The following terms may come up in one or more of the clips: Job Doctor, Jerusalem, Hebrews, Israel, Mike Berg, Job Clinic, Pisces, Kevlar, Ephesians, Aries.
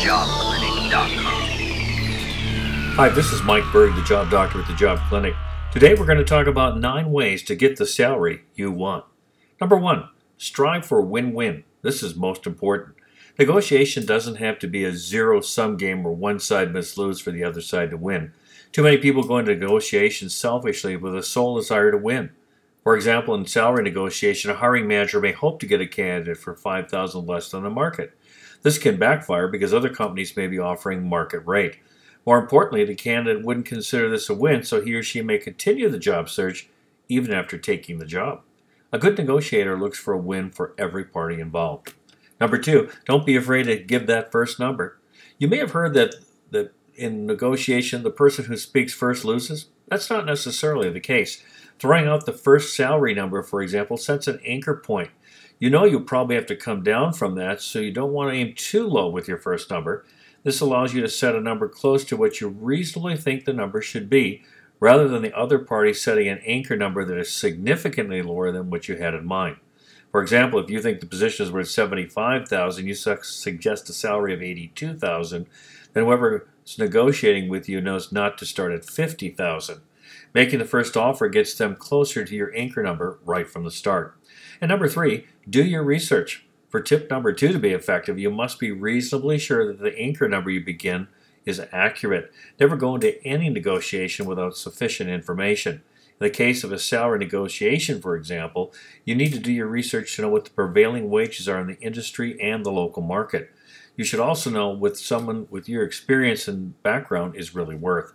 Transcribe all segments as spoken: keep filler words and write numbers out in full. job clinic dot com. Hi, this is Mike Berg, the Job Doctor at the Job Clinic. Today we're going to talk about nine ways to get the salary you want. Number one, strive for a win-win. This is most important. Negotiation doesn't have to be a zero-sum game where one side must lose for the other side to win. Too many people go into negotiations selfishly with a sole desire to win. For example, in salary negotiation, a hiring manager may hope to get a candidate for five thousand dollars less than the market. This can backfire because other companies may be offering market rate. More importantly, the candidate wouldn't consider this a win, so he or she may continue the job search even after taking the job. A good negotiator looks for a win for every party involved. Number two, don't be afraid to give that first number. You may have heard that, that in negotiation, the person who speaks first loses. That's not necessarily the case. Throwing out the first salary number, for example, sets an anchor point. You know you'll probably have to come down from that, so you don't want to aim too low with your first number. This allows you to set a number close to what you reasonably think the number should be, rather than the other party setting an anchor number that is significantly lower than what you had in mind. For example, if you think the position is worth seventy-five thousand dollars, you suggest a salary of eighty-two thousand dollars, then whoever is negotiating with you knows not to start at fifty thousand dollars. Making the first offer gets them closer to your anchor number right from the start. And number three, do your research. For tip number two to be effective, you must be reasonably sure that the anchor number you begin is accurate. Never go into any negotiation without sufficient information. In the case of a salary negotiation, for example, you need to do your research to know what the prevailing wages are in the industry and the local market. You should also know what someone with your experience and background is really worth.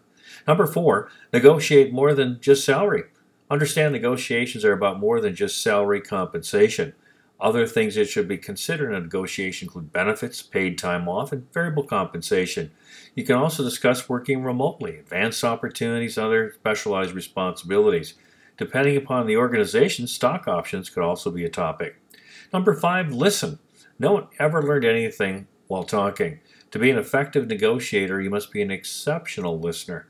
Number four, negotiate more than just salary. Understand negotiations are about more than just salary compensation. Other things that should be considered in a negotiation include benefits, paid time off, and variable compensation. You can also discuss working remotely, advanced opportunities, and other specialized responsibilities. Depending upon the organization, stock options could also be a topic. Number five, listen. No one ever learned anything while talking. To be an effective negotiator, you must be an exceptional listener.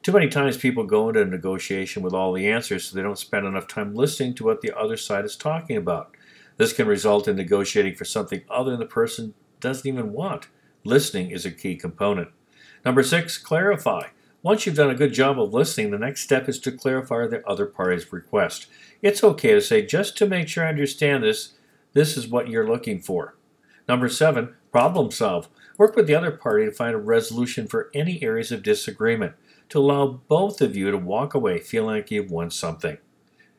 Too many times people go into a negotiation with all the answers, so they don't spend enough time listening to what the other side is talking about. This can result in negotiating for something other than the person doesn't even want. Listening is a key component. Number six, clarify. Once you've done a good job of listening, the next step is to clarify the other party's request. It's okay to say, just to make sure I understand this, this is what you're looking for. Number seven, problem solve. Work with the other party to find a resolution for any areas of disagreement, to allow both of you to walk away feeling like you've won something.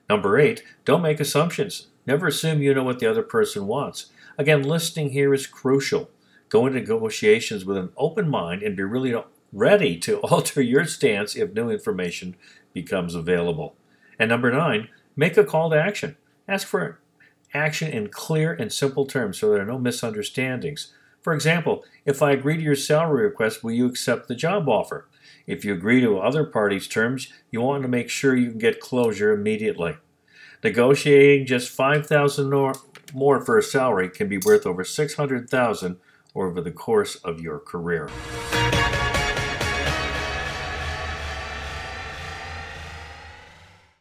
Number eight, don't make assumptions. Never assume you know what the other person wants. Again, listening here is crucial. Go into negotiations with an open mind and be really ready to alter your stance if new information becomes available. And number nine, make a call to action. Ask for action in clear and simple terms so there are no misunderstandings. For example, if I agree to your salary request, will you accept the job offer? If you agree to other parties' terms, you want to make sure you can get closure immediately. Negotiating just five thousand dollars more for a salary can be worth over six hundred thousand dollars over the course of your career.